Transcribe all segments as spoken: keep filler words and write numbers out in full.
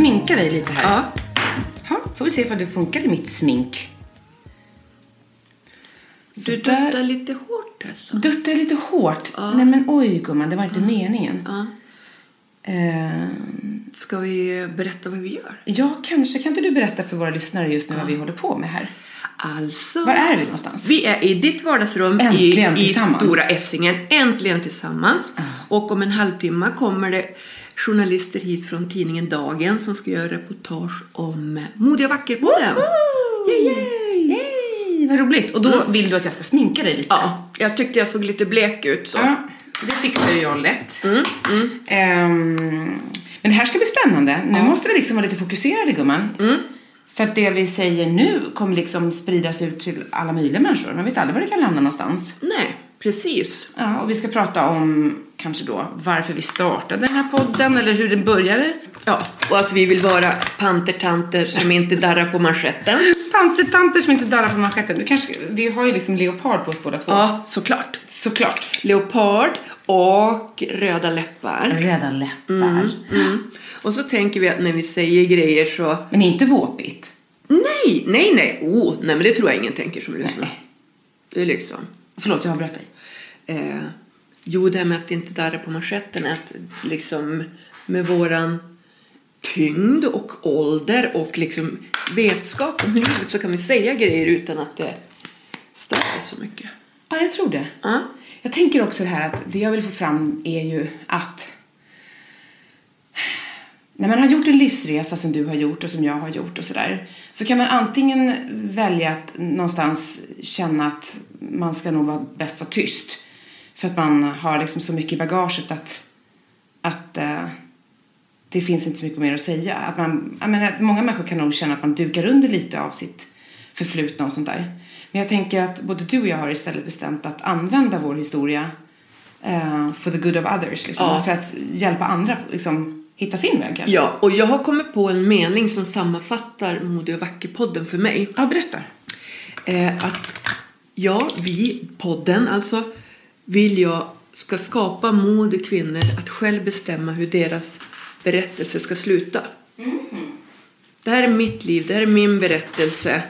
sminka dig lite här. Ja. Ha, får vi se ifall det funkar i mitt smink. Så du duttar lite hårt alltså. Duttar lite hårt? Ja. Nej men oj gumman, det var inte ja. meningen. Ja. Eh. Ska vi berätta vad vi gör? Ja, kanske. Kan inte du berätta för våra lyssnare just nu ja. vad vi håller på med här? Alltså, var är vi någonstans? Vi är i ditt vardagsrum i, i Stora Essingen. Äntligen tillsammans. Ah. Och om en halvtimme kommer det journalister hit från tidningen Dagen som ska göra reportage om Modig och Vacker på den. Yay, yay. Yay, vad roligt. Och då mm. vill du att jag ska sminka dig lite? Ja, jag tyckte jag såg lite blek ut. Så. Ah, det fixar jag lätt. Mm. Mm. Um, men det här ska bli spännande. Nu ah. måste vi liksom vara lite fokuserade, gumman. Mm. För att det vi säger nu kommer liksom spridas ut till alla möjliga människor. Man vet aldrig var det kan landa någonstans. Nej, precis. Ja, och vi ska prata om kanske då varför vi startade den här podden eller hur den började. Ja, och att vi vill vara pantertanter som inte darrar på manschetten. Pantertanter som inte darrar på manschetten. Du kanske, vi har ju liksom leopard på oss båda två. Ja, såklart. Såklart. Leopard och röda läppar. Röda läppar. Mm, mm. Och så tänker vi att när vi säger grejer så... Men inte våpigt. Nej, nej, nej. Oh, nej, men det tror jag ingen tänker som lyssnar. Nej. Det är liksom... Förlåt, jag har bröt dig. Eh, jo, det här med att inte darra på manschetten. Att liksom med våran tyngd och ålder och liksom vetskap om livet så kan vi säga grejer utan att det stör så mycket. Ja, jag tror det. Ah? Jag tänker också det här att det jag vill få fram är ju att... När man har gjort en livsresa som du har gjort och som jag har gjort och sådär. Så kan man antingen välja att någonstans känna att man ska nog vara bäst vara tyst. För att man har liksom så mycket i bagaget att, att eh, det finns inte så mycket mer att säga. Att man, jag menar, många människor kan nog känna att man dukar under lite av sitt förflutna och sånt där. Men jag tänker att både du och jag har istället bestämt att använda vår historia eh, for the good of others. Liksom, ja. För att hjälpa andra liksom... Hitta sin väg kanske. Ja, och jag har kommit på en mening som sammanfattar Modig och Vacker-podden för mig. Ja, berätta. Eh, att ja, vi, podden alltså, vill jag ska skapa mod i kvinnor att själv bestämma hur deras berättelse ska sluta. Mm-hmm. Det här är mitt liv, det här är min berättelse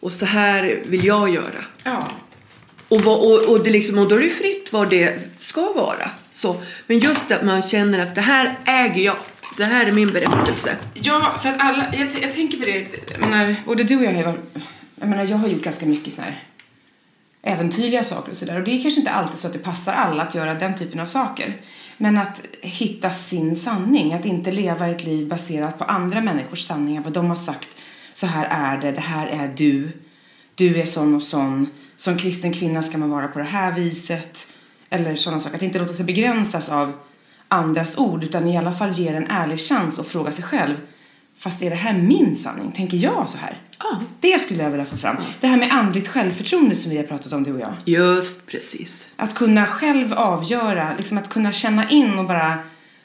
och så här vill jag göra. Ja. Och, och, och, det liksom, och då är det fritt vad det ska vara. Så, men just att man känner att det här äger jag. Det här är min berättelse. Ja, för att alla... Jag, t- jag tänker på det... Jag menar, både du och jag har... Jag menar, jag har gjort ganska mycket sådana här äventyrliga saker och sådär. Och det är kanske inte alltid så att det passar alla att göra den typen av saker. Men att hitta sin sanning. Att inte leva ett liv baserat på andra människors sanningar. Vad de har sagt. Så här är det. Det här är du. Du är sån och sån. Som kristen kvinna ska man vara på det här viset. Eller sådana saker. Att inte låta sig begränsas av andras ord. Utan i alla fall ge en ärlig chans och fråga sig själv. Fast är det här min sanning? Tänker jag så här? Ja. Det skulle jag vilja få fram. Det här med andligt självförtroende som vi har pratat om, du och jag. Just, precis. Att kunna själv avgöra. Liksom att kunna känna in och bara...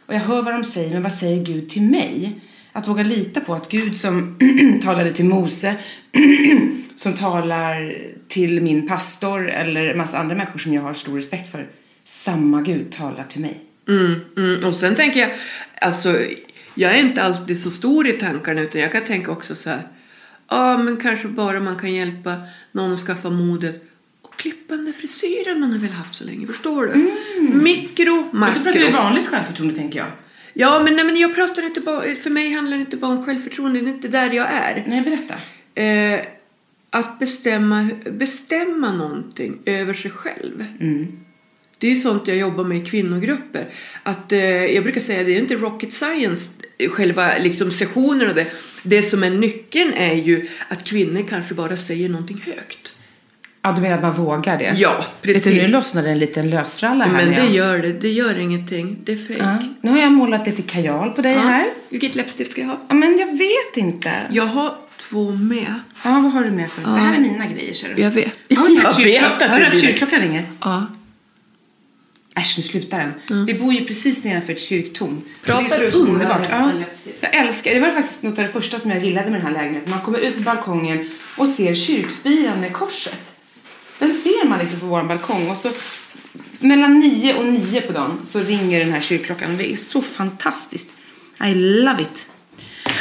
Och jag hör vad de säger, men vad säger Gud till mig? Att våga lita på att Gud som talade till Mose... som talar till min pastor eller en massa andra människor som jag har stor respekt för. Samma Gud talar till mig. Mm, mm. Och sen tänker jag, alltså jag är inte alltid så stor i tankarna utan jag kan tänka också så här. Ja ah, men kanske bara man kan hjälpa någon att skaffa modet och klippa den där frisyren man har väl haft så länge, förstår du? Mm. Mikro, makro. Du pratar ju vanligt självförtroende tänker jag. Ja men, nej, men jag pratar inte bara, för mig handlar det inte bara om självförtroende, det är inte där jag är. Nej, berätta. Eh, Att bestämma, bestämma någonting över sig själv. Mm. Det är ju sånt jag jobbar med i kvinnogrupper. Att, eh, jag brukar säga att det är inte rocket science, själva liksom, sessionerna. Det. det som är nyckeln är ju att kvinnor kanske bara säger någonting högt. Ja, du menar att man vågar det? Ja, precis. Vet du, nu lossnade en liten lösfralla här. Men det jag... gör det, det gör ingenting. Det är fake. Ja. Nu har jag målat lite kajal på dig ja. här. Vilket läppstift ska jag ha? Ja, men jag vet inte. Jag har... Två med. Ja, vad har du med för? Ja. Det här är mina grejer, ser du. Jag vet. Jag har jag vet att det är kyrkklockan ringer. Ja. Äsch, nu slutar den. Mm. Vi bor ju precis nedanför ett kyrktorn. Pratar du underbart? Ja. Jag älskar, det var faktiskt något av det första som jag gillade med den här lägenheten. Man kommer ut på balkongen och ser kyrkspiran med korset. Den ser man liksom på vår balkong. Och så mellan nio och nio på dagen så ringer den här kyrkklockan. Det är så fantastiskt. I love it.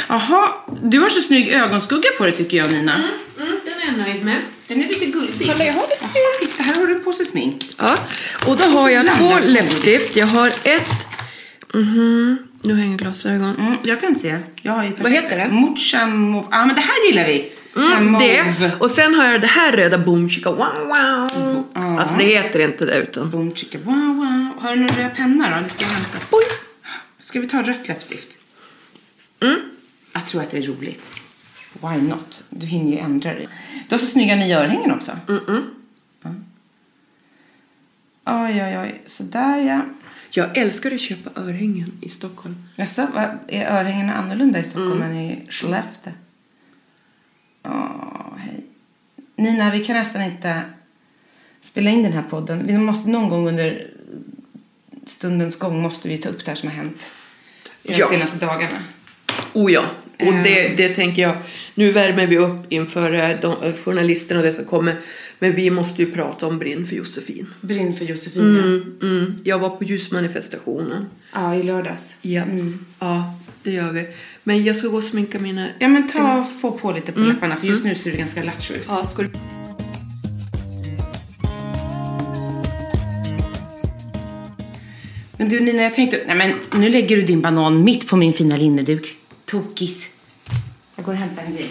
Jaha, du har så snygg ögonskugga på det tycker jag, Nina. Mm, mm, den är jag nöjd med. Den är lite guldig. Kolla, jag har lite... Aha, titta, här har du en påse smink. Ja, och då har jag två läppstift. Jag har ett... Mhm. Nu hänger glasögon. Mm, jag kan se. Jag har ju perfekt. Vad heter det? Mochamov. Ja, ah, men det här gillar vi. Mm, det. Och sen har jag det här röda boomchicka. Wow, wow. Mm. Alltså det heter inte det utan. Boomchicka. Wow, wow. Har du några röda pennor då? Eller ska vi hämta? Oj. Ska vi ta rött läppstift? Mm. Jag tror att det är roligt. Why not? Du hinner ju ändra dig. Du har så snygga nya örhängen också. Mm-mm. Mm. Oj, oj, oj. Sådär, ja. Jag älskar att köpa örhängen i Stockholm. Jaså, är örhängena annorlunda i Stockholm mm. än i Skellefteå? Åh, hej. Nina, vi kan nästan inte spela in den här podden. Vi måste någon gång under stundens gång måste vi ta upp det här som har hänt i de ja. senaste dagarna. Oh ja, och det, det tänker jag. Nu värmer vi upp inför de, journalisterna och det som kommer. Men vi måste ju prata om Brinn för Josefin. Brinn för Josefin, mm, ja. Mm. Jag var på ljusmanifestationen. Ja, i lördags. Ja, mm. ja det gör vi. Men jag ska gå och sminka mina... Ja, men ta och få på lite på mm. läpparna. För just mm. nu ser det ganska lattjo ut. Ja, ska du... Men du Nina, jag tänkte... Nej, men nu lägger du din banan mitt på min fina linneduk. Tokis. Jag går och hämtar en grej.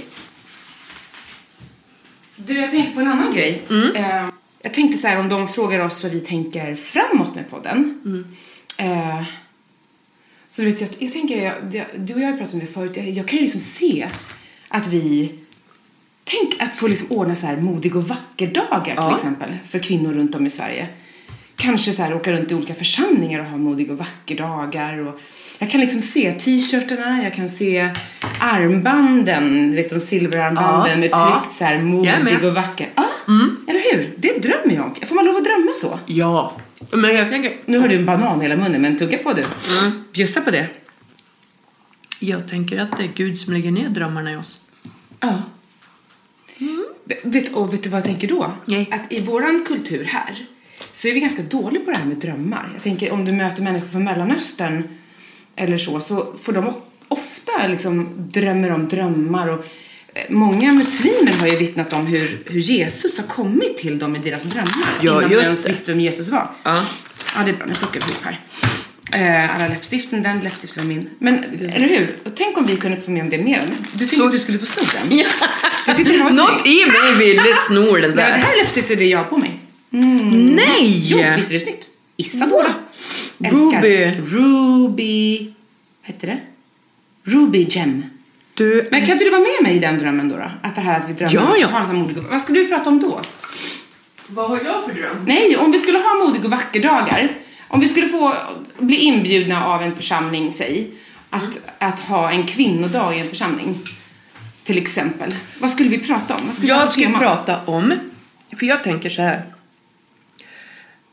Du, jag tänkte på en annan grej. Mm. Eh, jag tänkte så här, om de frågar oss vad vi tänker framåt med podden. Mm. Eh, så vet jag, jag tänker, jag, det, du och jag har pratat om det förut. Jag, jag kan ju liksom se att vi... Tänk att få liksom ordna så här modig och vacker dagar ja. till exempel. För kvinnor runt om i Sverige. Kanske så här åka runt i olika församlingar och ha modig och vacker dagar. Och jag kan liksom se t-shirtarna, jag kan se armbanden, vet du, silverarmbanden ja, med ja. tryckt så här modig och vacker. Ja, mm. eller hur? Det drömmer jag. Får man lov att drömma så? Ja. Men jag tänker... Nu har du en banan i hela munnen, men tugga på du. Mm. Bjussa på det. Jag tänker att det är Gud som lägger ner drömmarna i oss. Ja. Mm. Vet, och vet du vad jag tänker då? Nej. Att i våran kultur här... Så är vi ganska dåliga på det här med drömmar. Jag tänker om du möter människor från Mellanöstern eller så, så får de ofta liksom drömmer om drömmar. Och många muslimer har ju vittnat om hur, hur Jesus har kommit till dem i deras drömmar. Ja, innan de ens visste vem Jesus var. Ja, ja det är bra. Nu plockar vi upp här. Eh, alla läppstiften, den läppstiften var min. Men, mm. eller hur? Och tänk om vi kunde få med om det mer. Du tänkte så... att du skulle få sno den. Ja. Jag tyckte det var snyggt. Något i mig ville snor den där. Ja, det här läppstiften är jag har på mig. Mm. Nej! Jo, visst är det snyggt. Isadora. Wow. Ruby. Ruby. Vad heter det? Ruby Gem. Du... Men kan inte du vara med mig i den drömmen då? då? Att det här att vi drömmer. Ja, ja. Har modig och... Vad ska du prata om då? Vad har jag för dröm? Nej, om vi skulle ha modig och vacker dagar. Om vi skulle få bli inbjudna av en församling, säg. Att, mm. att ha en kvinnodag i en församling. Till exempel. Vad skulle vi prata om? Vad skulle jag skulle prata om... För jag tänker så här.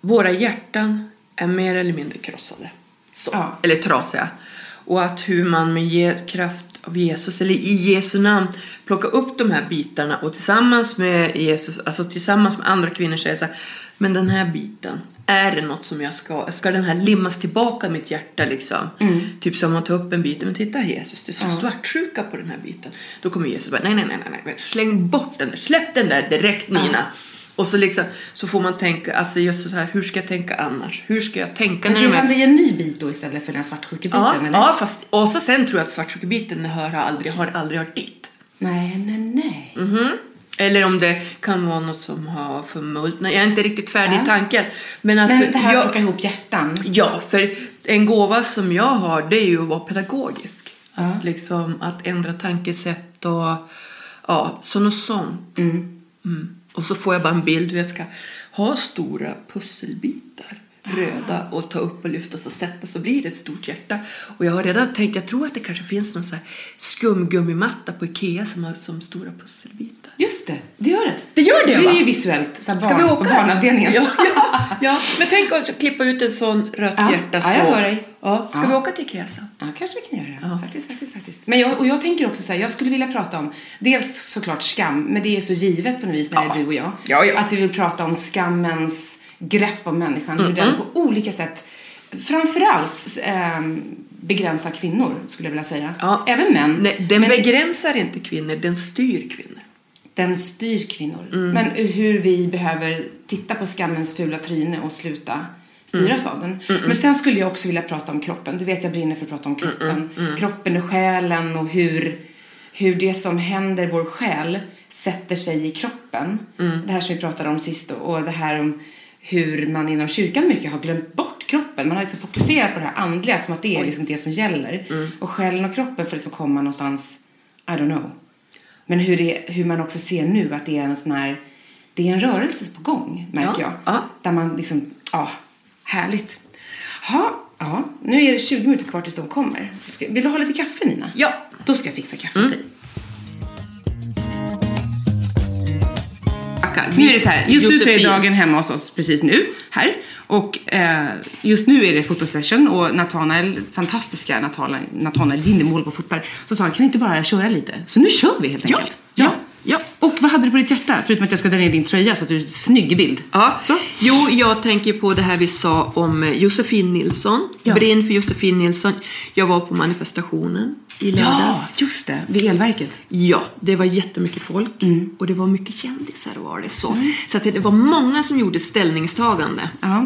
Våra hjärtan är mer eller mindre krossade. Så, ja. Eller trasiga. Och att hur man med kraft av Jesus eller i Jesu namn plockar upp de här bitarna. Och tillsammans med Jesus, alltså tillsammans med andra kvinnor säger så här. Men den här biten, är det något som jag ska... Ska den här limmas tillbaka mitt hjärta liksom? Mm. Typ som att ta upp en bit. Men titta Jesus, det är så mm. svartsjuka på den här biten. Då kommer Jesus bara, nej, nej, nej, nej, nej. Släng bort den där, släpp den där direkt Nina. Mm. Och så liksom, så får man tänka, alltså just så här, hur ska jag tänka annars? Hur ska jag tänka när jag... Men det är en ny bit då istället för den svartsjukebiten, ja, eller? Ja, fast, och så sen tror jag att svartsjukebiten hör aldrig, har aldrig hört dit. Nej, nej, nej. Mhm. Eller om det kan vara något som har förmult. Nej, jag är inte riktigt färdig ja. i tanken. Men alltså... Men det här jag, plockar ihop hjärtan. Ja, för en gåva som jag har, det är ju att vara pedagogisk. Ja. Att liksom, att ändra tankesätt och... Ja, så något sånt. Mm. Mm. Och så får jag bara en bild hur jag ska ha stora pusselbitar. Aha. Röda och ta upp och lyfta och sätta, så blir det ett stort hjärta. Och jag har redan tänkt, jag tror att det kanske finns någon så här skumgummimatta på Ikea som har som stora pusselbitar. Just det, det gör det. Det gör det, det va? Det är ju visuellt. Så barn, ska vi åka? På barnavdelningen. Ja, ja, ja. Men tänk om jag klippa ut en sån rött ja. hjärta så. Ja, jag hör dig. Ja. Ska ja. vi åka till Ikea sen? Ja, kanske vi kan göra det. Ja. Faktiskt, faktiskt, faktiskt. Men jag, och jag tänker också så här, jag skulle vilja prata om dels såklart skam, men det är så givet på något vis när ja. det är du och jag. Ja, ja. Att vi vill prata om skammens grepp om människan, hur mm-hmm. den på olika sätt framförallt eh, begränsar kvinnor, skulle jag vilja säga. Ja. Även män. Nej, den men... begränsar inte kvinnor, den styr kvinnor. Den styr kvinnor. Mm. Men hur vi behöver titta på skammens fula tryne och sluta styras mm. av den. Mm-mm. Men sen skulle jag också vilja prata om kroppen. Du vet, jag brinner för att prata om kroppen. Mm. Kroppen och själen och hur, hur det som händer vår själ sätter sig i kroppen. Mm. Det här som vi pratade om sist då, och det här om hur man inom kyrkan mycket har glömt bort kroppen. Man har liksom fokuserat på det här andliga som att det är liksom det som gäller. Mm. Och själen och kroppen får liksom komma någonstans, I don't know. Men hur, det, hur man också ser nu att det är en sån här, det är en rörelse på gång, märker ja, jag. Ja. Där man liksom, ja, härligt. Ha, ja, nu är det tjugo minuter kvar tills de kommer. Ska, vill du ha lite kaffe, Nina? Ja. Då ska jag fixa kaffe till. Mm. Nu är det så här, just Josefin. Nu så är dagen hemma hos oss precis nu, här. Och eh, just nu är det fotosession och Nathanael, fantastiska Nathanael, Nathanael Lindmo på fotar. Så sa han, kan inte bara köra lite? Så nu kör vi helt enkelt. Ja, ja, ja. Och vad hade du på ditt hjärta? Förutom att jag ska dra ner din tröja så att du är en snygg bild. Ja, så. Jo, jag tänker på det här vi sa om Josefin Nilsson. Ja. Brinn för Josefin Nilsson. Jag var på manifestationen i lördags. Ja, just det. Vid elverket. Ja, det var jättemycket folk. Mm. Och det var mycket kändisar var det så. Mm. Så att det var många som gjorde ställningstagande. Ja.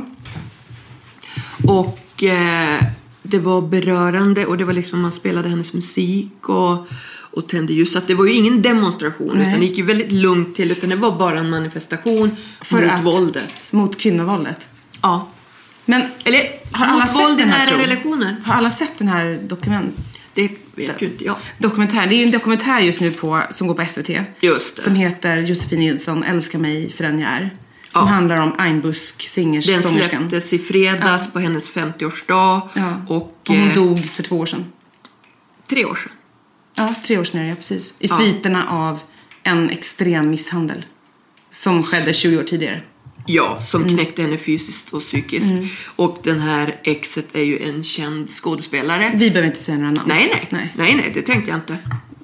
Och eh, det var berörande och det var liksom man spelade hennes musik och, och tände ljus. Så att det var ju ingen demonstration. Nej. Utan det gick ju väldigt lugnt till. Utan det var bara en manifestation för mot att, våldet. Mot kvinnovåldet. Ja. Men, eller har alla sett den här, relationer? Har alla sett den här dokument? Det vet ju inte jag. Dokumentär. Det är ju en dokumentär just nu på, som går på S V T. Just det. Som heter Josefin Nilsson, älskar mig för den jag är. Som ja. handlar om Einbusk, singersångerskan. Den sångerskan. Släpptes i fredags ja. på hennes femtioårsdag. Ja. Och hon eh, dog för två år sedan. Tre år sedan. Ja, tre år sedan är det, precis. I ja. sviterna av en extrem misshandel. Som skedde tjugo år tidigare. Ja, som mm. knäckte henne fysiskt och psykiskt. Mm. Och den här exet är ju en känd skådespelare. Vi behöver inte säga några namn. Nej, nej. Nej, nej, nej det tänkte jag inte.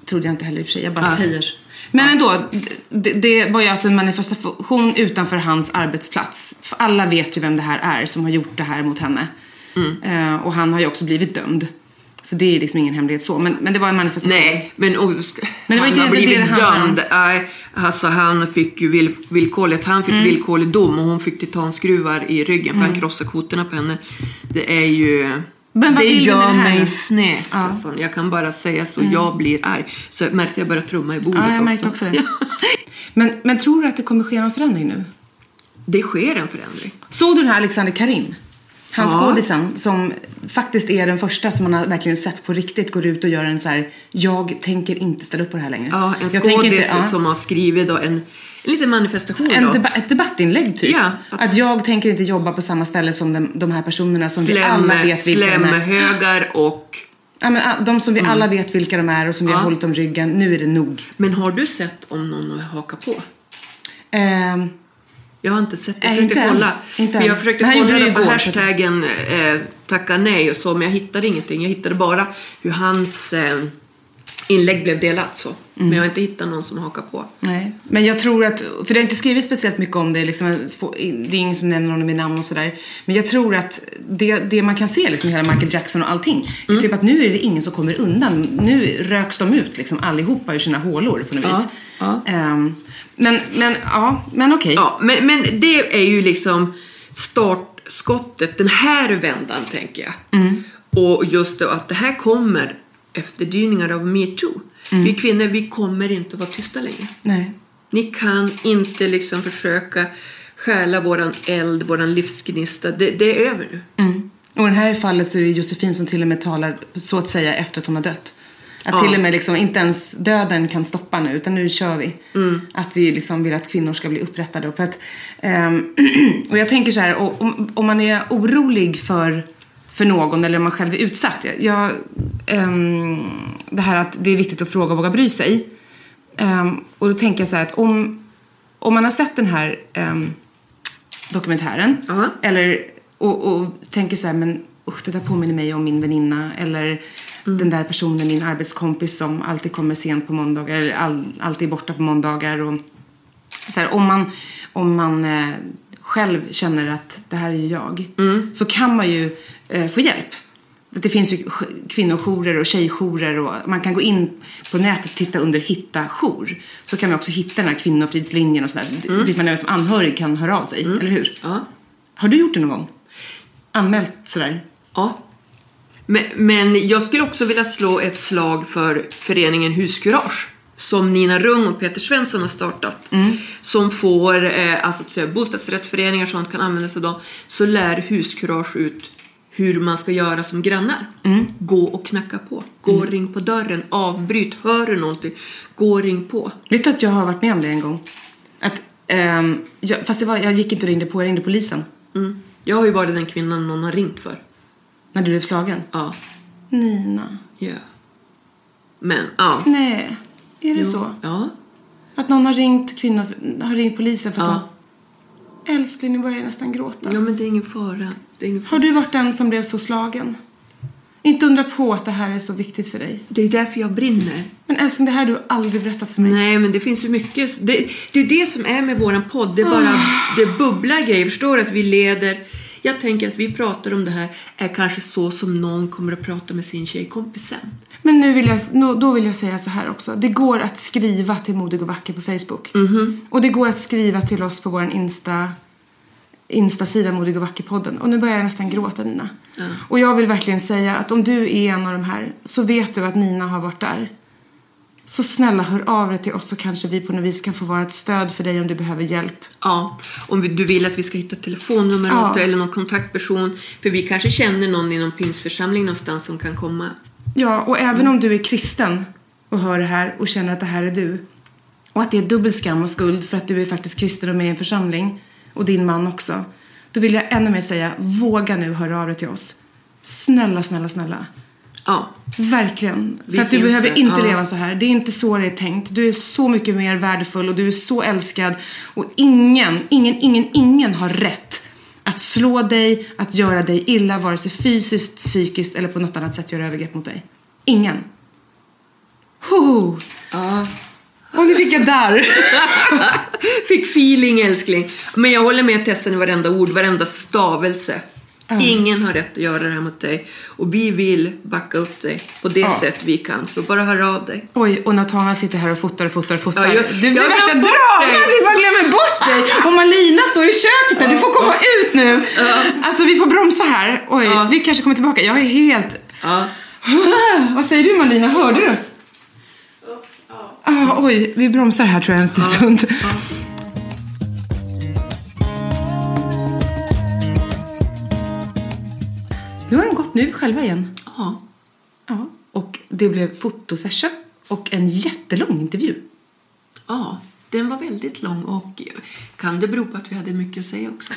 Trodde jag inte heller i och för sig. Jag bara ja. säger. Men ja. ändå, det, det var ju alltså en manifestation utanför hans arbetsplats. För alla vet ju vem det här är som har gjort det här mot henne. Mm. Eh, och han har ju också blivit dömd. Så det är liksom ingen hemlighet så. Men, men det var en manifestation. Nej, men, och, men det var inte han har blivit det dömd. Nej, alltså han fick ju vill, villkorligt. Han fick mm. villkorlig dom och hon fick titanskruvar i ryggen. För mm. han krossade koterna på henne. Det är ju... Men det gör det mig snett. Ja. Alltså. Jag kan bara säga så, mm. jag blir arg. Så märkte jag bara trumma i bordet också. Ja, jag märkte också, också det. men, men tror du att det kommer ske någon förändring nu? Det sker en förändring. Såg du den här Alexander Karin? Hans ja. skådisen som faktiskt är den första som man har verkligen sett på riktigt går ut och gör en så här, jag tänker inte ställa upp på det här längre. Ja, en skådis ja. som har skrivit då en, en liten manifestation. En deba- ett debattinlägg typ. Ja, att, att jag tänker inte jobba på samma ställe som de, de här personerna som slemme, vi alla vet vilka de är. Slämhögar och... Ja, men de som vi mm. alla vet vilka de är och som vi ja. har hållit om ryggen, nu är det nog. Men har du sett om någon hakar på? Ehm... Jag har inte sett det. Jag försökte inte, kolla. Inte. Jag försökte kolla på igår, hashtaggen eh, tacka nej och så. Men jag hittade ingenting. Jag hittade bara hur hans eh, inlägg blev delat så. Mm. Men jag har inte hittat någon som hakar på. Nej. Men jag tror att... För det har inte skrivit speciellt mycket om det. Liksom, det är ingen som nämner honom i namn och sådär. Men jag tror att det, det man kan se liksom hela Michael Jackson och allting. Mm. Är typ att nu är det ingen som kommer undan. Nu röks de ut liksom, allihopa ur sina hålor på något vis. Ja, ja. Um, Men, men, ja, men okej. Ja, men, men det är ju liksom startskottet, den här vändan tänker jag. Mm. Och just det, att det här kommer efterdyningar av MeToo. Mm. Vi kvinnor, vi kommer inte vara tysta längre. Nej. Ni kan inte liksom försöka stjäla våran eld, våran livsgnista. Det, det är över nu. Mm. Och i det här fallet så är det Josefin som till och med talar så att säga efter att hon har dött. Att ja. till och med liksom, inte ens döden kan stoppa nu, utan nu kör vi. Mm. Att vi liksom vill att kvinnor ska bli upprättade. Och, för att, um, och jag tänker så här, om, om man är orolig för, för någon eller om man själv är utsatt. Jag, um, det här att det är viktigt att fråga och våga bry sig. Um, och då tänker jag så här att om, om man har sett den här um, dokumentären. Uh-huh. Eller, och, och tänker så här, men usch, det där påminner mig om min väninna eller... Mm. Den där personen, min arbetskompis som alltid kommer sent på måndagar eller all, alltid är borta på måndagar och så här, om man, om man eh, själv känner att det här är ju jag mm. så kan man ju eh, få hjälp Det finns ju kvinnojourer och tjejjourer, och man kan gå in på nätet och titta under hitta jour. Så kan man också hitta den här kvinnofridslinjen och sådär. Mm. Dit man även som anhörig kan höra av sig, mm. eller hur? Ja. Har du gjort det någon gång? Anmält sådär? Ja. Men, men jag skulle också vilja slå ett slag för föreningen Huskurage, som Nina Rung och Peter Svensson har startat. Mm. Som får, eh, alltså så bostadsrättsföreningar sånt kan användas av dem. Så lär Huskurage ut hur man ska göra som grannar. Mm. Gå och knacka på. Gå och mm. ring på dörren. Avbryt. Hör du någonting? Gå och ring på. Vet du att jag har varit med om det en gång? Att, ehm, jag, fast det var, jag gick inte och ringde på. Jag ringde polisen. Mm. Jag har ju varit den kvinnan någon har ringt för. När du blev slagen? Ja. Nina. Ja. Men, ja. Nej. Är det jo. Så? Ja. Att någon har ringt kvinnor, har ringt polisen för att ja. ta... Älskling, nu börjar jag nästan gråta. Ja, men det är ingen fara. Det är ingen fara. Har du varit den som blev så slagen? Inte undra på att det här är så viktigt för dig. Det är därför jag brinner. Men älskling, det här du har aldrig berättat för mig. Nej, men det finns ju mycket. Det, det är det som är med våran podd. Det är bara det bubblar grejer. Förstår att vi leder... Jag tänker att vi pratar om det här är kanske så som någon kommer att prata med sin tjejkompis sen. Men nu vill jag, då vill jag säga så här också. Det går att skriva till Modig och Vacker på Facebook. Mm-hmm. Och det går att skriva till oss på vår Insta, Insta-sida Modig och Vacker-podden. Och nu börjar jag nästan gråta, Nina. Mm. Och jag vill verkligen säga att om du är en av de här så vet du att Nina har varit där. Så snälla, hör av dig till oss så kanske vi på något vis kan få vara ett stöd för dig om du behöver hjälp. Ja, om vi, du vill att vi ska hitta telefonnummer ja. åt, eller någon kontaktperson. För vi kanske känner någon i någon pingsförsamling någonstans som kan komma. Ja, och även mm. om du är kristen och hör det här och känner att det här är du. Och att det är dubbel skam och skuld för att du är faktiskt kristen och med i en församling. Och din man också. Då vill jag ännu mer säga, våga nu höra av dig till oss. Snälla, snälla, snälla. Ja, verkligen. Vi för att du behöver det. inte ja. leva så här. Det är inte så det är tänkt. Du är så mycket mer värdefull och du är så älskad. Och ingen, ingen, ingen, ingen har rätt att slå dig, att göra dig illa, vare sig fysiskt, psykiskt eller på något annat sätt göra övergrepp mot dig. Ingen. Hoho. Ja. Och nu fick jag där. Fick feeling, älskling. Men jag håller med Tessan i varenda ord, varenda stavelse. Mm. Ingen har rätt att göra det här mot dig. Och vi vill backa upp dig på det ja. sätt vi kan. Så bara hör av dig. Oj, och Nathanael sitter här och fotar och fotar och fotar. Ja, jag, du är värsta dragen, vi bara glömmer bort dig. Och Malina står i köket där. Ja, du får komma ja. ut nu. Ja. Alltså vi får bromsa här. Oj, ja. vi kanske kommer tillbaka. Jag är helt... Ja. Vad säger du, Malina? Hörde du? Ja. Ja. Ah, oj, vi bromsar här tror jag en stund. Ja. Ja. Nu har de gått nu själva igen. Ja. Ja. Och det blev fotosession och en jättelång intervju. Ja, den var väldigt lång och kan det bero på att vi hade mycket att säga också.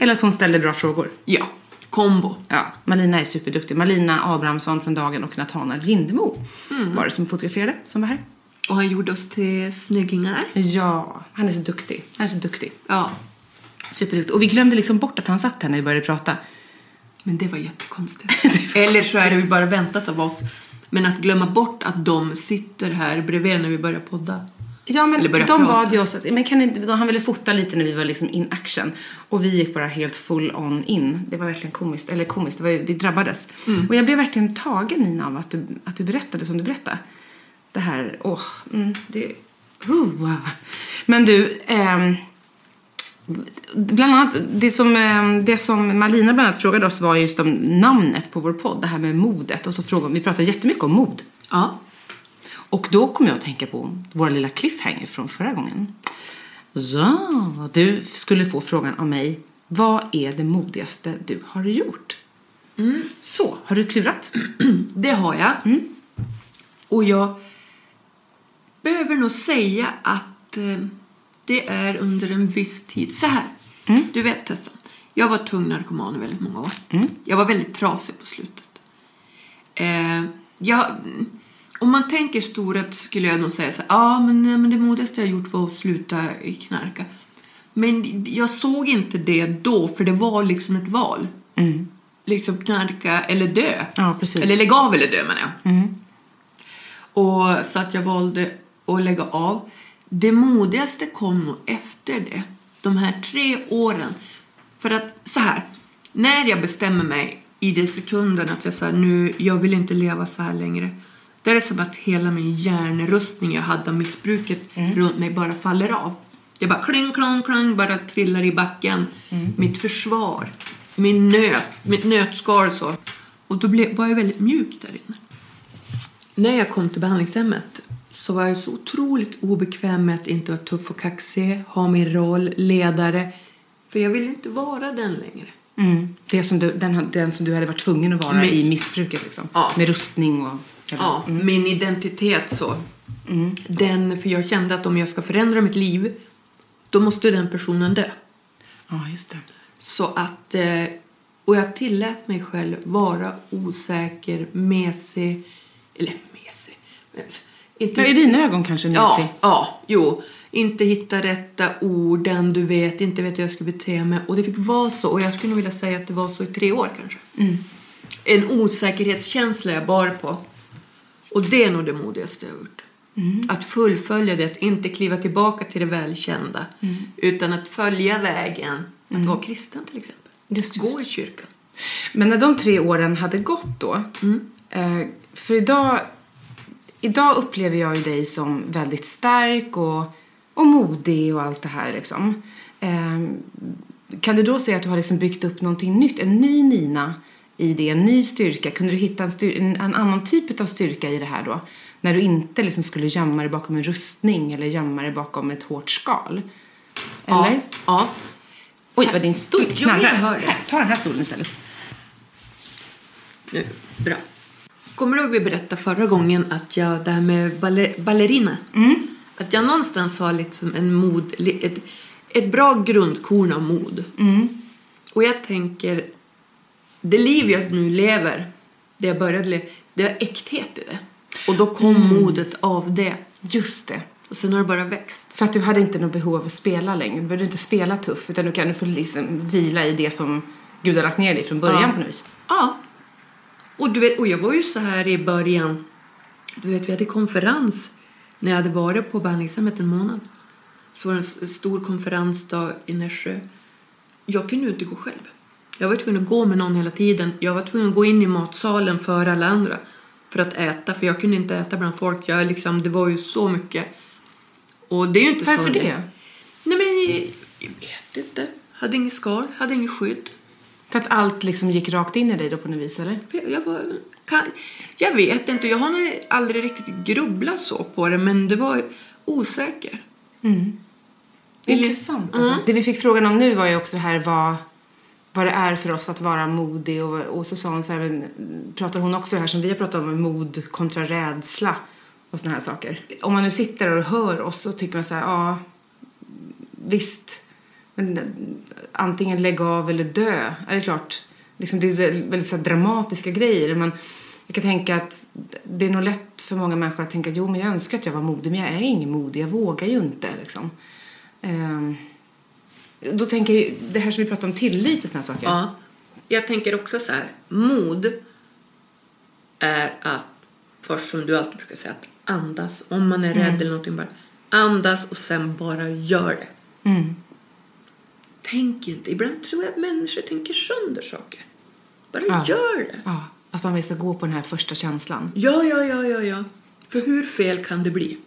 Eller att hon ställde bra frågor. Ja, kombo. Ja, Malina är superduktig. Malina Abrahamsson från Dagen och Nathanael Lindmo mm. var det som fotograferade, som var här. Och han gjorde oss till snyggingar. Ja, han är så duktig. Han är så duktig. Ja. Superduktig. Och vi glömde liksom bort att han satt här när vi började prata. Men det var jättekonstigt. det var Eller så är det vi bara väntat av oss. Men att glömma bort att de sitter här bredvid när vi börjar podda. Ja, men de prata. bad ju oss att, men kan inte, han ville fota lite när vi var liksom in action. Och vi gick bara helt full on in. Det var verkligen komiskt. Eller komiskt, det, var, det drabbades. Mm. Och jag blev verkligen tagen, Nina, av att du, att du berättade som du berättade. Det här, åh. Oh, mm, det, oh, wow. Men du... Ehm, bland annat det som, det som Malina bland annat frågade oss var just om namnet på vår podd, det här med modet. Och så frågade, vi pratade jättemycket om mod. Ja. Och då kom jag att tänka på vår lilla cliffhanger från förra gången. Ja, du skulle få frågan av mig, vad är det modigaste du har gjort? Mm. Så, har du klurat? Det har jag. Mm. Och jag behöver nog säga att... Det är under en viss tid. Så här. Mm. Du vet, Tessa. Jag var tung narkoman i väldigt många år. Mm. Jag var väldigt trasig på slutet. Eh, jag, om man tänker stort skulle jag nog säga så här. Ja, ah, men, men det modigaste jag gjort var att sluta knarka. Men jag såg inte det då. För det var liksom ett val. Mm. Liksom knarka eller dö. Ja, precis. Eller lägga av eller dö, menar jag. Mm. Och så att jag valde att lägga av. Det modigaste kom nog efter det. De här tre åren. För att så här. När jag bestämmer mig i den sekunden att jag så här, nu, jag vill inte leva så här längre. Det är som att hela min hjärnrustning jag hade av missbruket mm. runt mig bara faller av. Det bara kling, klang, klang, bara trillar i backen. Mm. Mitt försvar, min nöt, mitt nötskar och så. Och då blev, var jag väldigt mjuk där inne. När jag kom till behandlingshemmet så var jag så otroligt obekväm med att inte vara tuff och kaxig, ha min roll, ledare. För jag ville inte vara den längre. Mm. Det som du, den, den som du hade varit tvungen att vara med, i missbruket liksom. Ja. Med rustning och... Eller? Ja, mm. min identitet så. Mm. Den, för jag kände att om jag ska förändra mitt liv, då måste den personen dö. Ja, just det. Så att... Och jag tillät mig själv vara osäker, mesig... Eller mesig... Inte, ja, i dina ögon kanske mesig. Ja, ja, jo. Inte hitta rätta orden, du vet. Inte vet hur jag skulle bete mig. Och det fick vara så. Och jag skulle vilja säga att det var så i tre år kanske. Mm. En osäkerhetskänsla jag bar på. Och det är nog det modigaste jag har gjort. Mm. Att fullfölja det. Att inte kliva tillbaka till det välkända. Mm. Utan att följa vägen. Att mm. vara kristen till exempel. Just, just. Gå i kyrkan. Men när de tre åren hade gått då. Mm. För idag... Idag upplever jag ju dig som väldigt stark och, och modig och allt det här liksom. Ehm, kan du då säga att du har liksom byggt upp någonting nytt? En ny Nina i det, en ny styrka. Kunde du hitta en, styr, en, en annan typ av styrka i det här då? När du inte liksom skulle gömma dig bakom en rustning eller gömma dig bakom ett hårt skal? Eller? Ja. ja. Oj, vad din stol knarrar. Ta den här stolen istället. Nu, bra. Kommer du ihåg att vi berättade förra gången att jag, det här med baller, ballerina. Mm. Att jag någonstans har liksom en mod, ett, ett bra grundkorn av mod. Mm. Och jag tänker, det liv jag nu lever, det jag började leva, det var äkthet i det. Och då kom mm. modet av det. Just det. Och sen har det bara växt. För att du hade inte något behov av att spela längre. Du behövde inte spela tuff, utan du kan få liksom vila i det som Gud har lagt ner dig från början ja. på något vis. Ja. Och, du vet, och jag var ju så här i början. Du vet, vi hade konferens. När jag hade varit på behandlingshemmet en månad. Så var det en stor konferensdag i Nässjö. Jag kunde ju inte gå själv. Jag var tvungen att gå med någon hela tiden. Jag var tvungen att gå in i matsalen för alla andra. För att äta. För jag kunde inte äta bland folk. Jag liksom, det var ju så mycket. Och det är ju inte varför så. Varför det? Nej men, jag vet inte. Hade ingen skal, hade ingen skydd. För att allt liksom gick rakt in i dig då på något vis, eller? Jag, bara, kan, jag vet inte. Jag har aldrig riktigt grubblat så på det. Men det var osäker. Mm. Intressant. Alltså. Mm. Det vi fick frågan om nu var ju också det här vad, vad det är för oss att vara modig. Och, och så sa hon så här, pratar hon också här som vi har pratat om, mod kontra rädsla och såna här saker. Om man nu sitter och hör oss så tycker man så här, ja, visst. Men antingen lägga av eller dö. Ja, det är klart. Liksom, det är väldigt så här dramatiska grejer. Men jag kan tänka att det är nog lätt för många människor att tänka att jo, men jag önskar att jag var modig. Men jag är ingen modig. Jag vågar ju inte. Liksom. Ehm. Då tänker jag det här som vi pratade om, tillit och såna här saker. Ja, jag tänker också så här. Mod är att, först som du alltid brukar säga, att andas. Om man är rädd mm. eller någonting, bara andas och sen bara gör det. Mm. Tänk inte. Ibland tror jag att människor tänker sönder saker. Bara ja. gör det. Ja. Att man måste gå på den här första känslan. Ja, ja, ja, ja, ja. För hur fel kan det bli?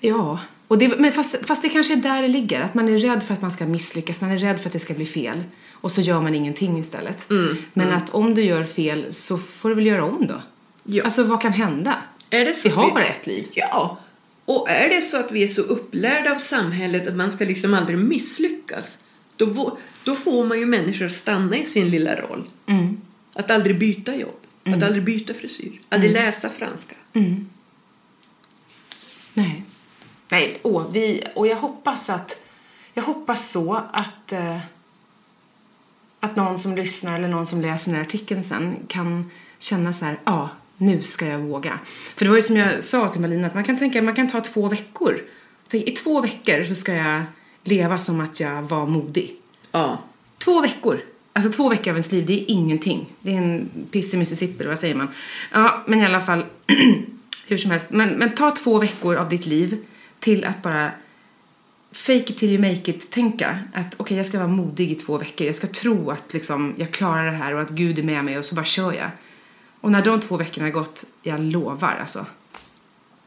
Ja. Och det, men fast, fast det kanske är där det ligger. Att man är rädd för att man ska misslyckas. Man är rädd för att det ska bli fel. Och så gör man ingenting istället. Mm. Men mm. att om du gör fel så får du väl göra om då. Ja. Alltså vad kan hända? Är det så vi har vi... bara ett liv. Ja. Och är det så att vi är så upplärda av samhället att man ska liksom aldrig misslyckas? Då, då får man ju människor att stanna i sin lilla roll. Mm. Att aldrig byta jobb. Mm. Att aldrig byta frisyr. Aldrig mm. läsa franska. Mm. Nej. Nej. Och, vi, och jag hoppas att... Jag hoppas så att... Eh, att någon som lyssnar eller någon som läser den här artikeln sen kan känna så här... Ja, ah, nu ska jag våga. För det var ju som jag sa till Malina. Att man kan tänka man kan ta två veckor. Tänk, i två veckor så ska jag... leva som att jag var modig. Ja. Två veckor. Alltså två veckor av ens liv, det är ingenting. Det är en piss i Mississippi, vad säger man? Ja, men i alla fall, hur som helst. Men, men ta två veckor av ditt liv till att bara fake it till you make it tänka att okej okay, jag ska vara modig i två veckor, jag ska tro att liksom, jag klarar det här och att Gud är med mig och så bara kör jag. Och när de två veckorna har gått, jag lovar alltså,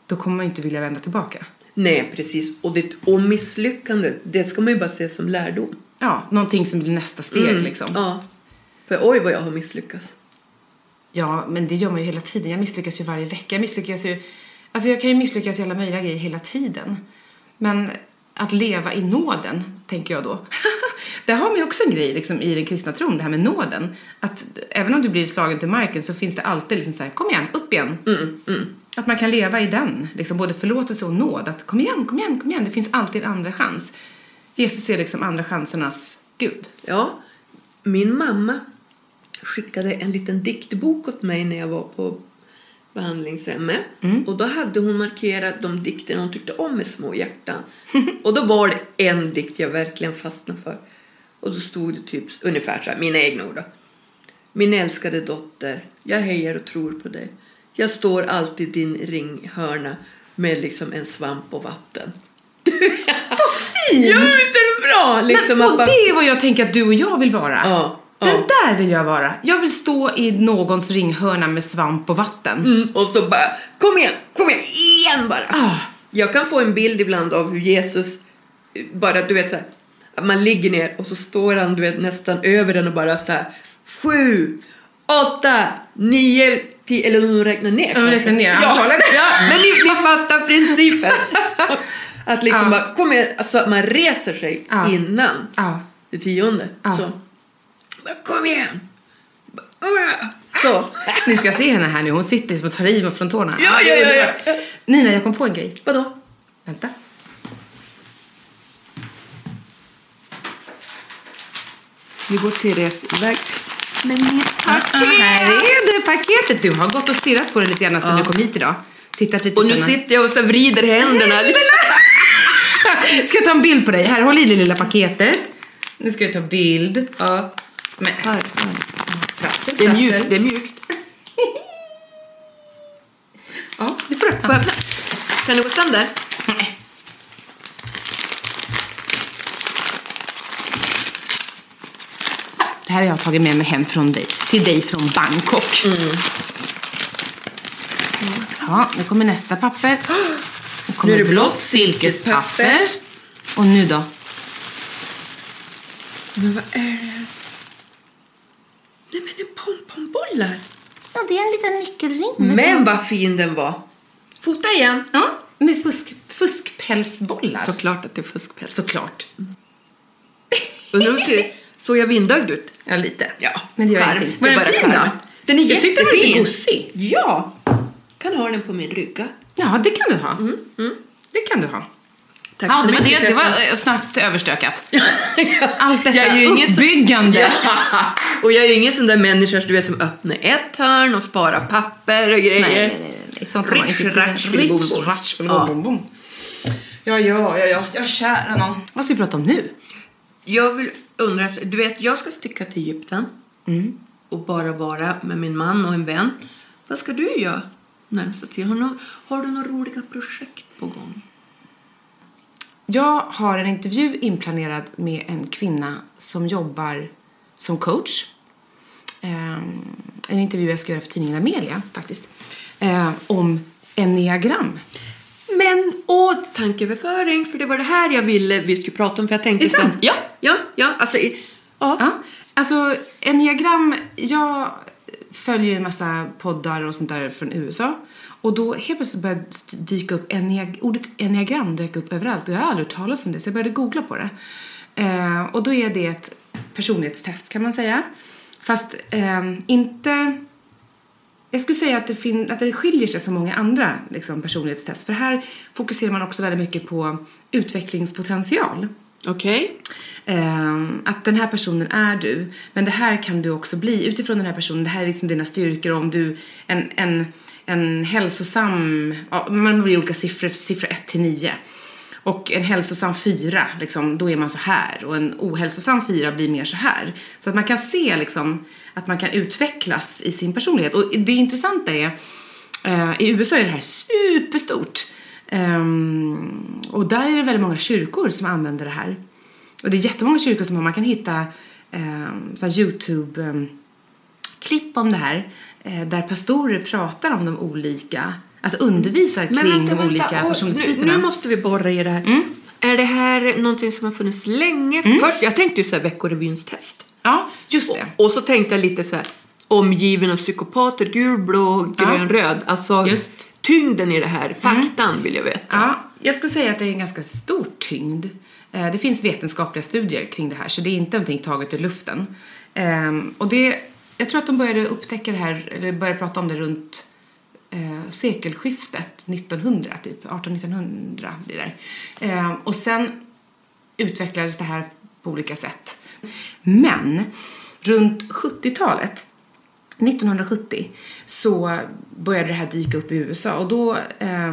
då kommer man inte vilja vända tillbaka. Nej, precis. Och, det, och misslyckandet, det ska man ju bara se som lärdom. Ja, någonting som blir nästa steg mm, liksom. Ja, för oj vad jag har misslyckats. Ja, men det gör man ju hela tiden. Jag misslyckas ju varje vecka. Jag misslyckas ju... Alltså jag kan ju misslyckas i alla möjliga grejer hela tiden. Men att leva i nåden, tänker jag då. Det har man ju också en grej liksom, i den kristna tron, det här med nåden. Att även om du blir slagen till marken så finns det alltid liksom så här, kom igen, upp igen. Mm, mm. Att man kan leva i den, liksom, både förlåtelse och nåd. Att kom igen, kom igen, kom igen. Det finns alltid en andra chans. Jesus är liksom andra chansernas Gud. Ja, min mamma skickade en liten diktbok åt mig när jag var på behandlingshemmet. Mm. Och då hade hon markerat de dikter hon tyckte om med små hjärtan. Och då var det en dikt jag verkligen fastnade för. Och då stod det typ ungefär så här, mina egna ord då. Min älskade dotter, jag hejar och tror på dig. Jag står alltid i din ringhörna med liksom en svamp och vatten. Vad fint! Ja, visst är det bra! Liksom, men, och bara... det är vad jag tänker att du och jag vill vara. Ja. Den där vill jag vara. Jag vill stå i någons ringhörna med svamp och vatten. Mm, och så bara, kom igen, kom igen, igen bara. Ah. Jag kan få en bild ibland av hur Jesus, bara du vet så här, man ligger ner och så står han du vet, nästan över den och bara så här, sju, åtta, nio, tio, eller hon räknar ner. Hon räknar ner, ja, ja, men ni, ni fattar principen. Att liksom ah. bara, kom igen, alltså man reser sig ah. innan ah. det tionde, ah. så. Kom igen! Så. Ni ska se henne här nu. Hon sitter och tar i mig från tårna. Ja, ja, ja, ja. Nina, jag kom på en grej. Vadå? Vänta. Nu går Therese iväg. Men mitt paket! Ah, här är det paketet. Du har gått och stirrat på det lite grann sen ja. du kom hit idag. Tittat lite och nu senare. Sitter jag och så vrider händerna. Ska jag ta en bild på dig? Här, håll i det lilla paketet. Nu ska jag ta bild. Ja. Men. Det är mjukt, det är mjukt. Ja, det får öppna. Kan du gå sönder? Nej. Det här har jag tagit med mig hem från dig. Till dig från Bangkok. Mm. Mm. Ja, nu kommer nästa papper. Nu kommer nu är det blått silkespapper. Och nu då? Men vad är det här? Nej, men det är pompombollar. Ja, det är en liten nyckelring. Men vad fin den var. Fota igen. Ja, med fusk, fuskpälsbollar. Såklart att det är fuskpäls. Såklart. Mm. Undrar om såg jag vindögd ut? Ja, lite. Ja, men det gör jag inte. Var den fin då? Den är jag jättefin. Jag tyckte den var lite gossig. Ja. Kan ha den på min rygga. Ja, det kan du ha. Mm. Mm. Det kan du ha. Tack ja, det var, det, det var snabbt överstökat. Allt detta jag är ju uppbyggande. Ingen som, ja. Och jag är ju ingen sån där människa du vet, som öppnar ett hörn och sparar papper och grejer. Nej, nej, nej. nej. Sånt har man inte till. Ja, ja, ja, ja. Jag kära någon. Vad ska vi prata om nu? Jag vill undra, du vet, jag ska sticka till Egypten. Mm. Och bara vara med min man och en vän. Vad ska du göra närmsta till? Har du, har du några roliga projekt på gång? Jag har en intervju inplanerad med en kvinna som jobbar som coach. En intervju jag ska göra för tidningen Amelia faktiskt. Om enneagram. Men åt tankeöverföring, för det var det här jag ville vi skulle prata om. För jag tänkte sen. Ja, ja, ja. Alltså, ja. Ja, alltså enneagram, jag följer en massa poddar och sånt där från U S A. Och då helt plötsligt började dyka upp enneag- ordet enneagram dök upp överallt. Och jag har aldrig hört talas om det, så jag började googla på det. Eh, och då är det ett personlighetstest kan man säga. Fast eh, inte... Jag skulle säga att det, fin- att det skiljer sig från många andra liksom, personlighetstest. För här fokuserar man också väldigt mycket på utvecklingspotential. Okej. Okay. Eh, att den här personen är du. Men det här kan du också bli utifrån den här personen. Det här är liksom dina styrkor. Om du... en, en en hälsosam, ja, man blir olika siffror, siffra ett till nio. Och en hälsosam fyra, liksom, då är man så här. Och en ohälsosam fyra blir mer så här. Så att man kan se liksom, att man kan utvecklas i sin personlighet. Och det intressanta är, eh, i U S A är det här superstort. Um, och där är det väldigt många kyrkor som använder det här. Och det är jättemånga kyrkor som man kan hitta um, så här YouTube-klipp um, om det här. Eh, där pastorer pratar om de olika, alltså undervisar kring men vänta, de olika vänta, personlighetstyperna. Nu, nu måste vi borra i det här. Mm. Är det här någonting som har funnits länge? Mm. Först, jag tänkte ju så här veckorevyns test. Ja, just det. Och, och så tänkte jag lite så här, omgiven av psykopater, gul, blå, grön, ja. Röd. Alltså just. Tyngden i det här, faktan mm. vill jag veta. Ja, jag skulle säga att det är en ganska stor tyngd. Eh, det finns vetenskapliga studier kring det här, så det är inte någonting taget ur luften. Eh, och det, jag tror att de började upptäcka det här, eller började prata om det runt eh, sekelskiftet, nittonhundra typ, arton nittonhundra blir det där. Eh, och sen utvecklades det här på olika sätt. Men runt sjuttiotalet, nittonhundrasjuttio, så började det här dyka upp i U S A. Och då eh,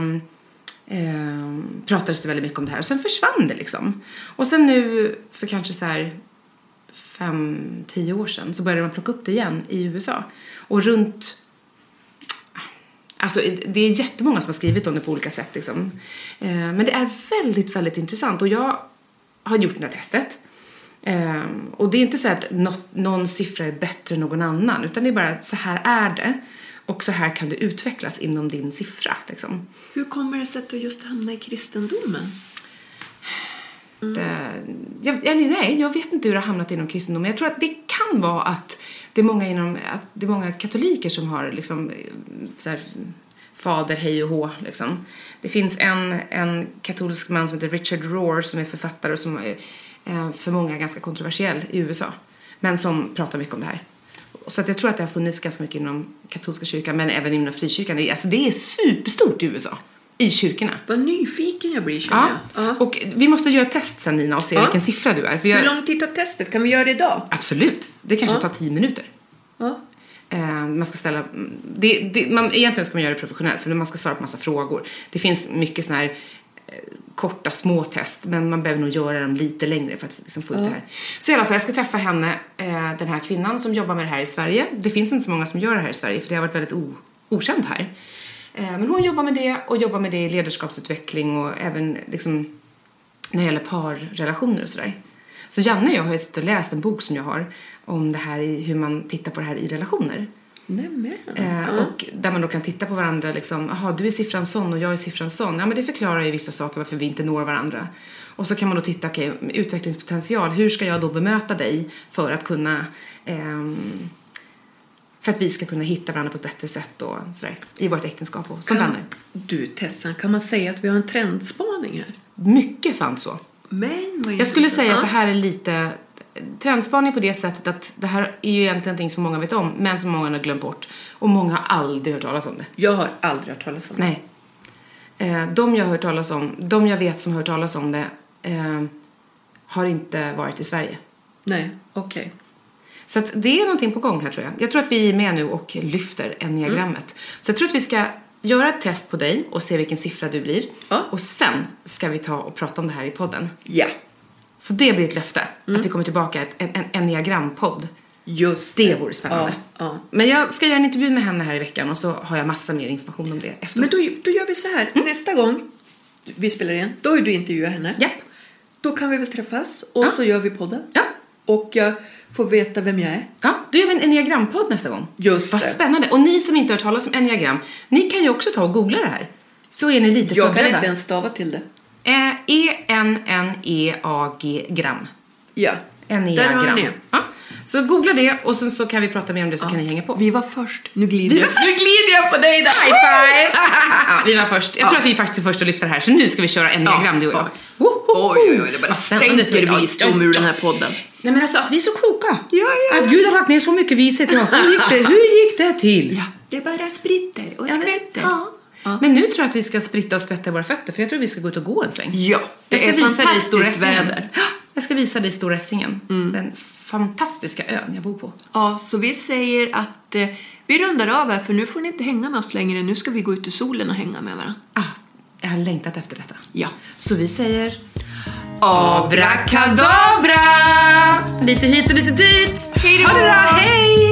eh, pratades det väldigt mycket om det här. Och sen försvann det liksom. Och sen nu för kanske så här fem till tio år sedan så började man plocka upp det igen i U S A. Och runt... Alltså det är jättemånga som har skrivit om det på olika sätt liksom. Eh, men det är väldigt, väldigt intressant. Och jag har gjort det här testet. Um, och det är inte så att något, någon siffra är bättre än någon annan, utan det är bara att så här är det och så här kan det utvecklas inom din siffra liksom. Hur kommer det sig att du just hamnar i kristendomen? Mm. Det, jag, jag, nej, jag vet inte hur det har hamnat inom kristendomen. Jag tror att det kan vara att det är många, inom, att det är många katoliker som har liksom, så här, fader hej och hå liksom. Det finns en, en katolsk man som heter Richard Rohr som är författare och som är för många ganska kontroversiell i U S A, men som pratar mycket om det här. Så att jag tror att det har funnits ganska mycket inom katolska kyrkan, men även inom frikyrkan. Alltså det är superstort i U S A, i kyrkorna. Vad nyfiken jag blir, känner jag. Ja. Och vi måste göra ett test sen, Nina, och se ja. Vilken siffra du är. För jag... Hur lång tid tar testet? Kan vi göra det idag? Absolut, det kanske ja. Tar tio minuter. Ja. Man ska ställa det, det, man, egentligen ska man göra det professionellt, för man ska svara på massa frågor. Det finns mycket sån här korta små test, men man behöver nog göra dem lite längre för att liksom få ut det här. Så i alla fall, jag ska träffa henne, den här kvinnan som jobbar med det här i Sverige. Det finns inte så många som gör det här i Sverige, för det har varit väldigt o- okänt här. Men hon jobbar med det och jobbar med det i ledarskapsutveckling och även liksom när det gäller parrelationer och sådär. Så Janne och jag har just läst en bok som jag har om det här, hur man tittar på det här i relationer. Nämen. Eh, och där man då kan titta på varandra liksom, aha, du är siffran sån och jag är siffran sån. Ja, men det förklarar ju vissa saker varför vi inte når varandra. Och så kan man då titta, okej, okay, utvecklingspotential, hur ska jag då bemöta dig för att kunna eh, för att vi ska kunna hitta varandra på ett bättre sätt och sådär, i vårt äktenskap och som kan, vänner. Du Tessan, kan man säga att vi har en trendspaning här? Mycket sant så. Men jag skulle säga att det här är lite trendspaning på det sättet att det här är ju egentligen någonting som många vet om, men som många har glömt bort. Och många har aldrig hört talas om det. Jag har aldrig hört talas om det. Nej. De jag har hört talas om, de jag vet som har hört talas om det eh, har inte varit i Sverige. Nej, okej. Okay. Så att det är någonting på gång här, tror jag. Jag tror att vi är med nu och lyfter enneagrammet. Mm. Så jag tror att vi ska göra ett test på dig och se vilken siffra du blir. Ja. Och sen ska vi ta och prata om det här i podden. Ja. Så det blir ett löfte. Mm. Att vi kommer tillbaka till en, en, en enneagrampodd. Just det. Det vore spännande. Ja, ja. Men jag ska göra en intervju med henne här i veckan. Och så har jag massa mer information om det efteråt. Men då, då gör vi så här. Mm. Nästa gång vi spelar igen. Då har du intervjuat henne. Japp. Då kan vi väl träffas. Och ja. Så gör vi podden. Ja. Och jag får veta vem jag är. Ja, då gör vi en enneagrampodd nästa gång. Just det. Vad spännande. Och ni som inte har hört talas om enneagram. Ni kan ju också ta och googla det här. Så är ni lite förberedda. Jag kan inte ens stava till det. E-N-N-E-A-G-gram. Ja, där har ni. Ja. Så googla det och sen så kan vi prata mer om det, så ja. Kan ni hänga på. Vi var först. Nu glider jag. Nu glider jag på dig där. High five. Ja, vi var först. Jag ja. Tror att vi faktiskt är först att lyfta det här. Så nu ska vi köra enneagram. Ja. Ja. Oj, oj, oj. Det bara stänker visdom ur den här podden. Nej, men alltså att vi är så kloka. Ja, ja, ja. Att Gud har lagt ner så mycket vishet till oss. Hur gick det, Hur gick det till? Ja. Det bara spritter och skvätter. Ja. Ja. Men nu tror jag att vi ska spritta och skvätta våra fötter, för jag tror att vi ska gå ut och gå en sväng. Ja, det jag ska är visa fantastiskt väder. Jag ska visa dig i Stora Essingen, mm. den fantastiska ön jag bor på. Ja, så vi säger att eh, vi rundar av här, för nu får ni inte hänga med oss längre. Nu ska vi gå ut i solen och hänga med varandra. Ah, jag har längtat efter detta. Ja. Så vi säger abrakadabra! Lite hit och lite dit! Hej då! Hej!